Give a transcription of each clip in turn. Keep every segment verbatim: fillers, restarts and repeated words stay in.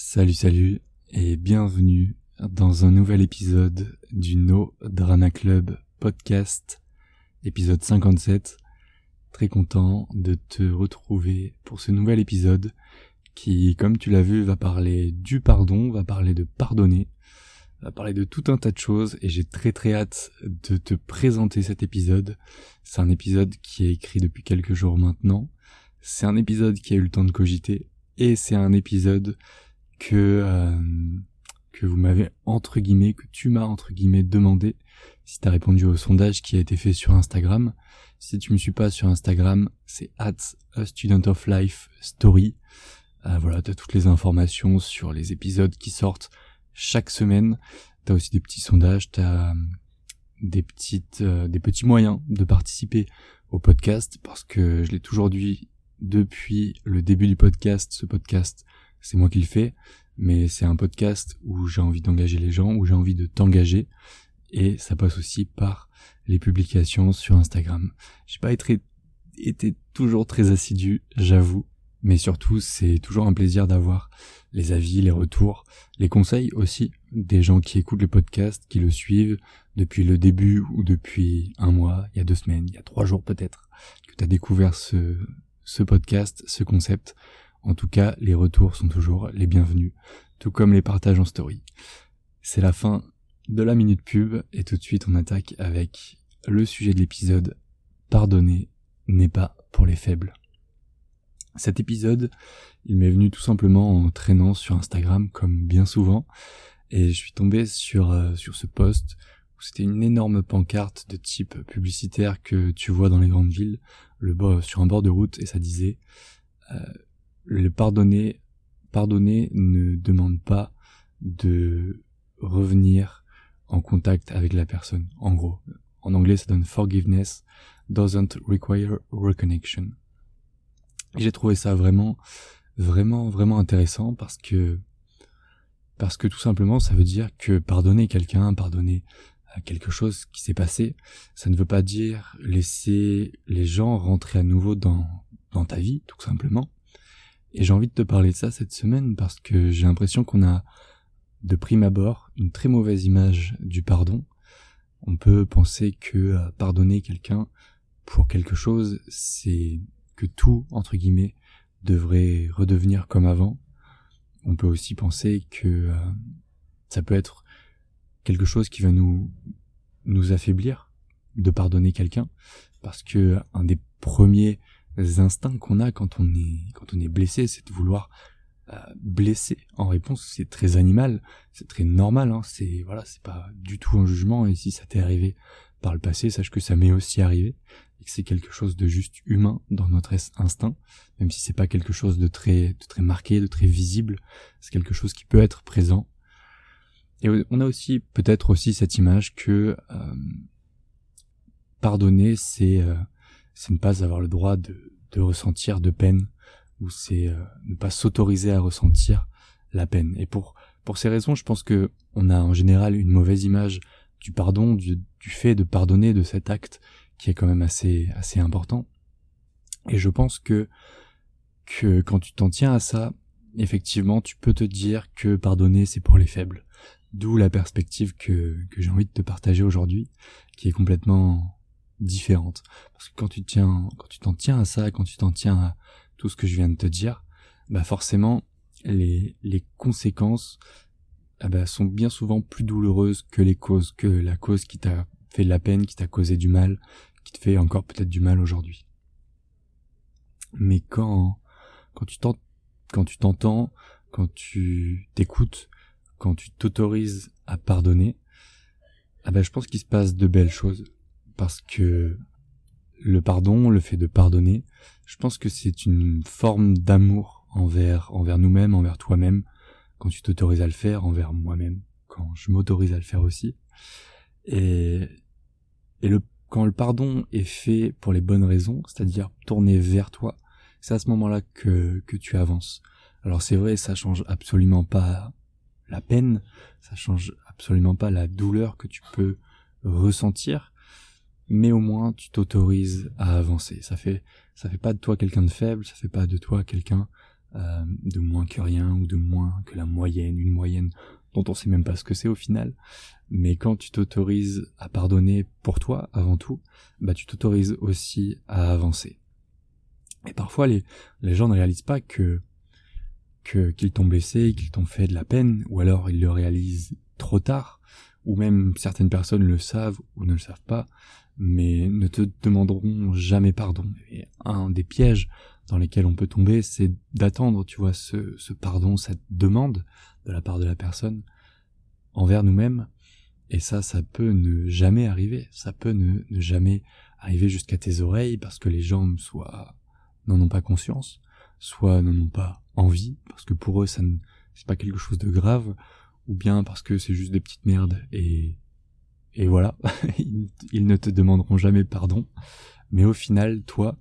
Salut salut et bienvenue dans un nouvel épisode du No Drama Club podcast, épisode cinquante-sept. Très content de te retrouver pour ce nouvel épisode qui, comme tu l'as vu, va parler du pardon, va parler de pardonner, va parler de tout un tas de choses et j'ai très très hâte de te présenter cet épisode. C'est un épisode qui est écrit depuis quelques jours maintenant, c'est un épisode qui a eu le temps de cogiter et c'est un épisode que euh, que vous m'avez entre guillemets, que tu m'as entre guillemets demandé, si t'as répondu au sondage qui a été fait sur Instagram. Si tu me suis pas sur Instagram, c'est at A Student of Life Story. Euh, voilà, t'as toutes les informations sur les épisodes qui sortent chaque semaine. T'as aussi des petits sondages, t'as des petites, euh, des petits moyens de participer au podcast parce que je l'ai toujours dit depuis le début du podcast, ce podcast. C'est moi qui le fais, mais c'est un podcast où j'ai envie d'engager les gens, où j'ai envie de t'engager, et ça passe aussi par les publications sur Instagram. J'ai pas été, été toujours très assidu, j'avoue, mais surtout c'est toujours un plaisir d'avoir les avis, les retours, les conseils aussi des gens qui écoutent le podcast, qui le suivent depuis le début ou depuis un mois, il y a deux semaines, il y a trois jours peut-être, que t'as découvert ce, ce podcast, ce concept. En tout cas, les retours sont toujours les bienvenus, tout comme les partages en story. C'est la fin de la minute pub et tout de suite on attaque avec le sujet de l'épisode « Pardonner n'est pas pour les faibles ». Cet épisode, il m'est venu tout simplement en traînant sur Instagram comme bien souvent et je suis tombé sur, euh, sur ce post où c'était une énorme pancarte de type publicitaire que tu vois dans les grandes villes le bord, sur un bord de route et ça disait euh, Le pardonner, pardonner ne demande pas de revenir en contact avec la personne. En gros, en anglais, ça donne forgiveness doesn't require reconnection. Et j'ai trouvé ça vraiment, vraiment, vraiment intéressant parce que, parce que tout simplement, ça veut dire que pardonner quelqu'un, pardonner quelque chose qui s'est passé, ça ne veut pas dire laisser les gens rentrer à nouveau dans, dans ta vie, tout simplement. Et j'ai envie de te parler de ça cette semaine parce que j'ai l'impression qu'on a, de prime abord, une très mauvaise image du pardon. On peut penser que pardonner quelqu'un pour quelque chose, c'est que tout, entre guillemets, devrait redevenir comme avant. On peut aussi penser que euh, ça peut être quelque chose qui va nous, nous affaiblir de pardonner quelqu'un parce que un des premiers les instincts qu'on a quand on est quand on est blessé, c'est de vouloir euh, blesser en réponse. C'est très animal, c'est très normal. Hein, c'est voilà, c'est pas du tout un jugement. Et si ça t'est arrivé par le passé, sache que ça m'est aussi arrivé et que c'est quelque chose de juste humain dans notre instinct, même si c'est pas quelque chose de très de très marqué, de très visible. C'est quelque chose qui peut être présent. Et on a aussi peut-être aussi cette image que euh, pardonner, c'est euh, c'est ne pas avoir le droit de, de ressentir de peine, ou c'est euh, ne pas s'autoriser à ressentir la peine. Et pour pour ces raisons, je pense que on a en général une mauvaise image du pardon, du, du fait de pardonner, de cet acte qui est quand même assez assez important. Et je pense que que quand tu t'en tiens à ça, effectivement, tu peux te dire que pardonner, c'est pour les faibles. D'où la perspective que que j'ai envie de te partager aujourd'hui, qui est complètement différente. Parce que quand tu tiens, quand tu t'en tiens à ça, quand tu t'en tiens à tout ce que je viens de te dire, bah, forcément, les, les conséquences, ah bah, sont bien souvent plus douloureuses que les causes, que la cause qui t'a fait de la peine, qui t'a causé du mal, qui te fait encore peut-être du mal aujourd'hui. Mais quand, quand tu t'en, quand tu t'entends, quand tu t'écoutes, quand tu t'autorises à pardonner, ah bah, je pense qu'il se passe de belles choses. Parce que le pardon, le fait de pardonner, je pense que c'est une forme d'amour envers envers nous-mêmes, envers toi-même, quand tu t'autorises à le faire, envers moi-même, quand je m'autorise à le faire aussi. Et, et le, quand le pardon est fait pour les bonnes raisons, c'est-à-dire tourner vers toi, c'est à ce moment-là que, que tu avances. Alors c'est vrai, ça change absolument pas la peine, ça change absolument pas la douleur que tu peux ressentir, mais au moins tu t'autorises à avancer. Ça fait ça fait pas de toi quelqu'un de faible, ça fait pas de toi quelqu'un euh, de moins que rien ou de moins que la moyenne, une moyenne dont on sait même pas ce que c'est au final. Mais quand tu t'autorises à pardonner pour toi avant tout, bah tu t'autorises aussi à avancer. Et parfois les les gens ne réalisent pas que que qu'ils t'ont blessé, qu'ils t'ont fait de la peine, ou alors ils le réalisent trop tard, ou même certaines personnes le savent ou ne le savent pas, mais ne te demanderont jamais pardon. Et un des pièges dans lesquels on peut tomber, c'est d'attendre, tu vois, ce, ce pardon, cette demande de la part de la personne envers nous-mêmes. Et ça, ça peut ne jamais arriver. Ça peut ne, ne jamais arriver jusqu'à tes oreilles parce que les gens soit n'en ont pas conscience, soit n'en ont pas envie, parce que pour eux, ça ne, c'est pas quelque chose de grave, ou bien parce que c'est juste des petites merdes et... Et voilà, ils ne te demanderont jamais pardon. Mais au final, toi,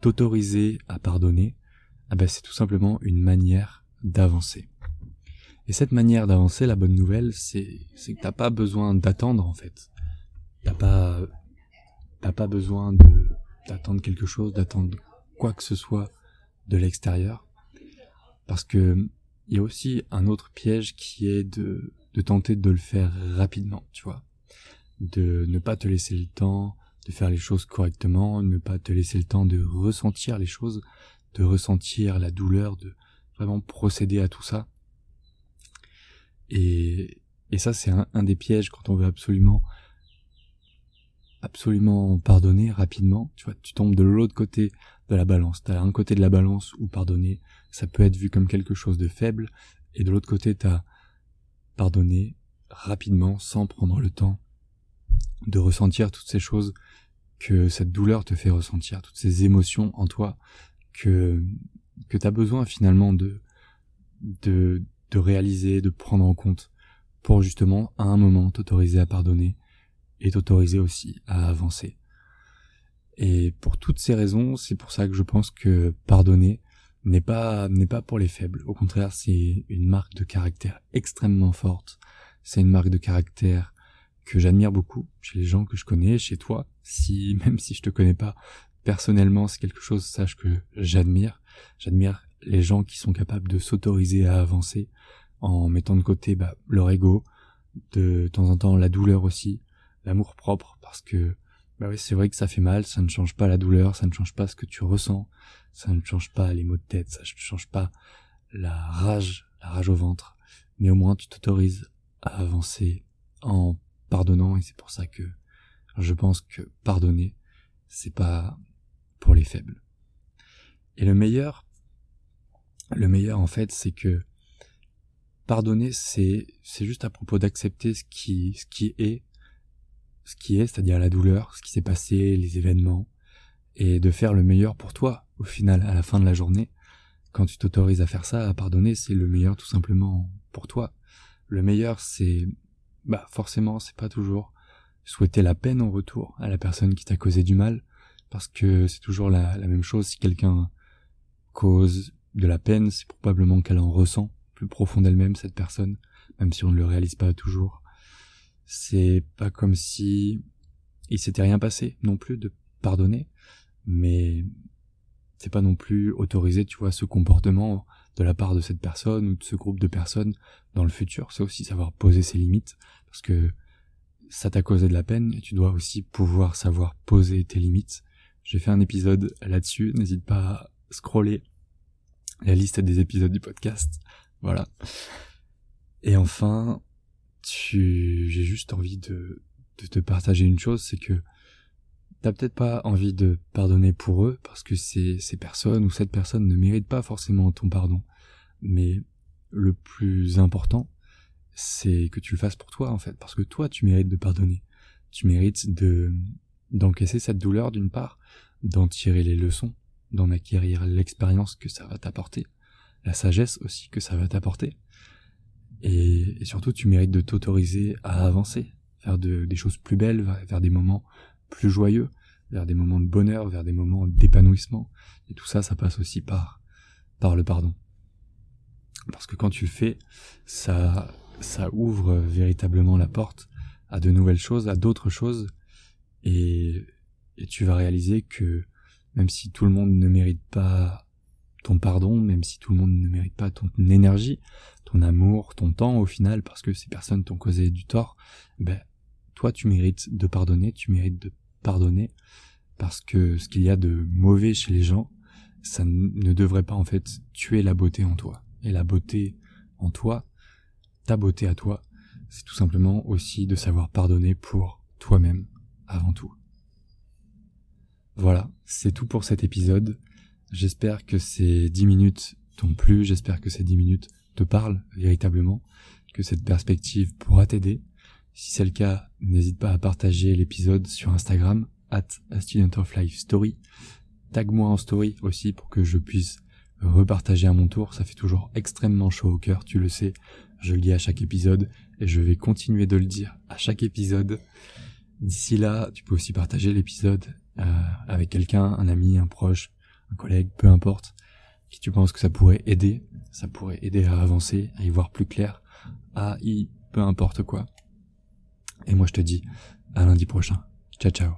t'autoriser à pardonner, ah ben c'est tout simplement une manière d'avancer. Et cette manière d'avancer, la bonne nouvelle, c'est, c'est que t'as pas besoin d'attendre en fait. T'as pas, t'as pas besoin de, d'attendre quelque chose, d'attendre quoi que ce soit de l'extérieur. Parce que il y a aussi un autre piège qui est de, de tenter de le faire rapidement, tu vois. De ne pas te laisser le temps de faire les choses correctement, ne pas te laisser le temps de ressentir les choses, de ressentir la douleur, de vraiment procéder à tout ça. Et, et ça, c'est un, un des pièges quand on veut absolument, absolument pardonner rapidement. Tu vois, tu tombes de l'autre côté de la balance. T'as un côté de la balance où pardonner, ça peut être vu comme quelque chose de faible, et de l'autre côté, t'as pardonner rapidement, sans prendre le temps de ressentir toutes ces choses que cette douleur te fait ressentir, toutes ces émotions en toi que que t'as besoin finalement de de de réaliser, de prendre en compte pour justement à un moment t'autoriser à pardonner et t'autoriser aussi à avancer. Et pour toutes ces raisons, c'est pour ça que je pense que pardonner n'est pas n'est pas pour les faibles. Au contraire, c'est une marque de caractère extrêmement forte. C'est une marque de caractère que j'admire beaucoup chez les gens que je connais, chez toi. Si, même si je te connais pas personnellement, c'est quelque chose, sache que j'admire. J'admire les gens qui sont capables de s'autoriser à avancer en mettant de côté, bah, leur ego, de, de temps en temps, la douleur aussi, l'amour propre, parce que, bah oui, c'est vrai que ça fait mal, ça ne change pas la douleur, ça ne change pas ce que tu ressens, ça ne change pas les maux de tête, ça ne change pas la rage, la rage au ventre. Mais au moins, tu t'autorises à avancer en pardonnant, et c'est pour ça que je pense que pardonner, c'est pas pour les faibles. Et le meilleur, le meilleur en fait, c'est que pardonner, c'est c'est juste à propos d'accepter ce qui ce qui est, ce qui est, c'est-à-dire la douleur, ce qui s'est passé, les événements, et de faire le meilleur pour toi au final, à la fin de la journée. Quand tu t'autorises à faire ça, à pardonner, c'est le meilleur tout simplement pour toi. Le meilleur, c'est bah forcément, c'est pas toujours souhaiter la peine en retour à la personne qui t'a causé du mal, parce que c'est toujours la, la même chose. Si quelqu'un cause de la peine, c'est probablement qu'elle en ressent plus profond d'elle-même, cette personne, même si on ne le réalise pas toujours. C'est pas comme si il s'était rien passé non plus de pardonner, mais c'est pas non plus autorisé, tu vois, ce comportement de la part de cette personne ou de ce groupe de personnes dans le futur. C'est aussi savoir poser ses limites, parce que ça t'a causé de la peine et tu dois aussi pouvoir savoir poser tes limites. J'ai fait un épisode là-dessus, n'hésite pas à scroller la liste des épisodes du podcast. Voilà. Et enfin, tu... j'ai juste envie de... de te partager une chose, c'est que t'as peut-être pas envie de pardonner pour eux, parce que ces, ces personnes ou cette personne ne mérite pas forcément ton pardon. Mais le plus important, c'est que tu le fasses pour toi, en fait. Parce que toi, tu mérites de pardonner. Tu mérites de, d'encaisser cette douleur, d'une part, d'en tirer les leçons, d'en acquérir l'expérience que ça va t'apporter, la sagesse aussi que ça va t'apporter. Et, et surtout, tu mérites de t'autoriser à avancer, faire de, des choses plus belles, vers des moments plus joyeux, vers des moments de bonheur, vers des moments d'épanouissement. Et tout ça, ça passe aussi par, par le pardon. Parce que quand tu le fais, ça, ça ouvre véritablement la porte à de nouvelles choses, à d'autres choses. Et, et tu vas réaliser que même si tout le monde ne mérite pas ton pardon, même si tout le monde ne mérite pas ton énergie, ton amour, ton temps au final, parce que ces personnes t'ont causé du tort, ben, toi tu mérites de pardonner, tu mérites de pardonner, parce que ce qu'il y a de mauvais chez les gens, ça ne devrait pas en fait tuer la beauté en toi. Et la beauté en toi, ta beauté à toi, c'est tout simplement aussi de savoir pardonner pour toi-même avant tout. Voilà, c'est tout pour cet épisode. J'espère que ces dix minutes t'ont plu, j'espère que ces dix minutes te parlent véritablement, que cette perspective pourra t'aider. Si c'est le cas, n'hésite pas à partager l'épisode sur Instagram, at A Student of Life Story. Tag-moi en story aussi pour que je puisse repartager à mon tour. Ça fait toujours extrêmement chaud au cœur, tu le sais. Je le dis à chaque épisode et je vais continuer de le dire à chaque épisode. D'ici là, tu peux aussi partager l'épisode euh, avec quelqu'un, un ami, un proche, un collègue, peu importe, qui tu penses que ça pourrait aider. Ça pourrait aider à avancer, à y voir plus clair, à y peu importe quoi. Et moi je te dis à lundi prochain. Ciao ciao.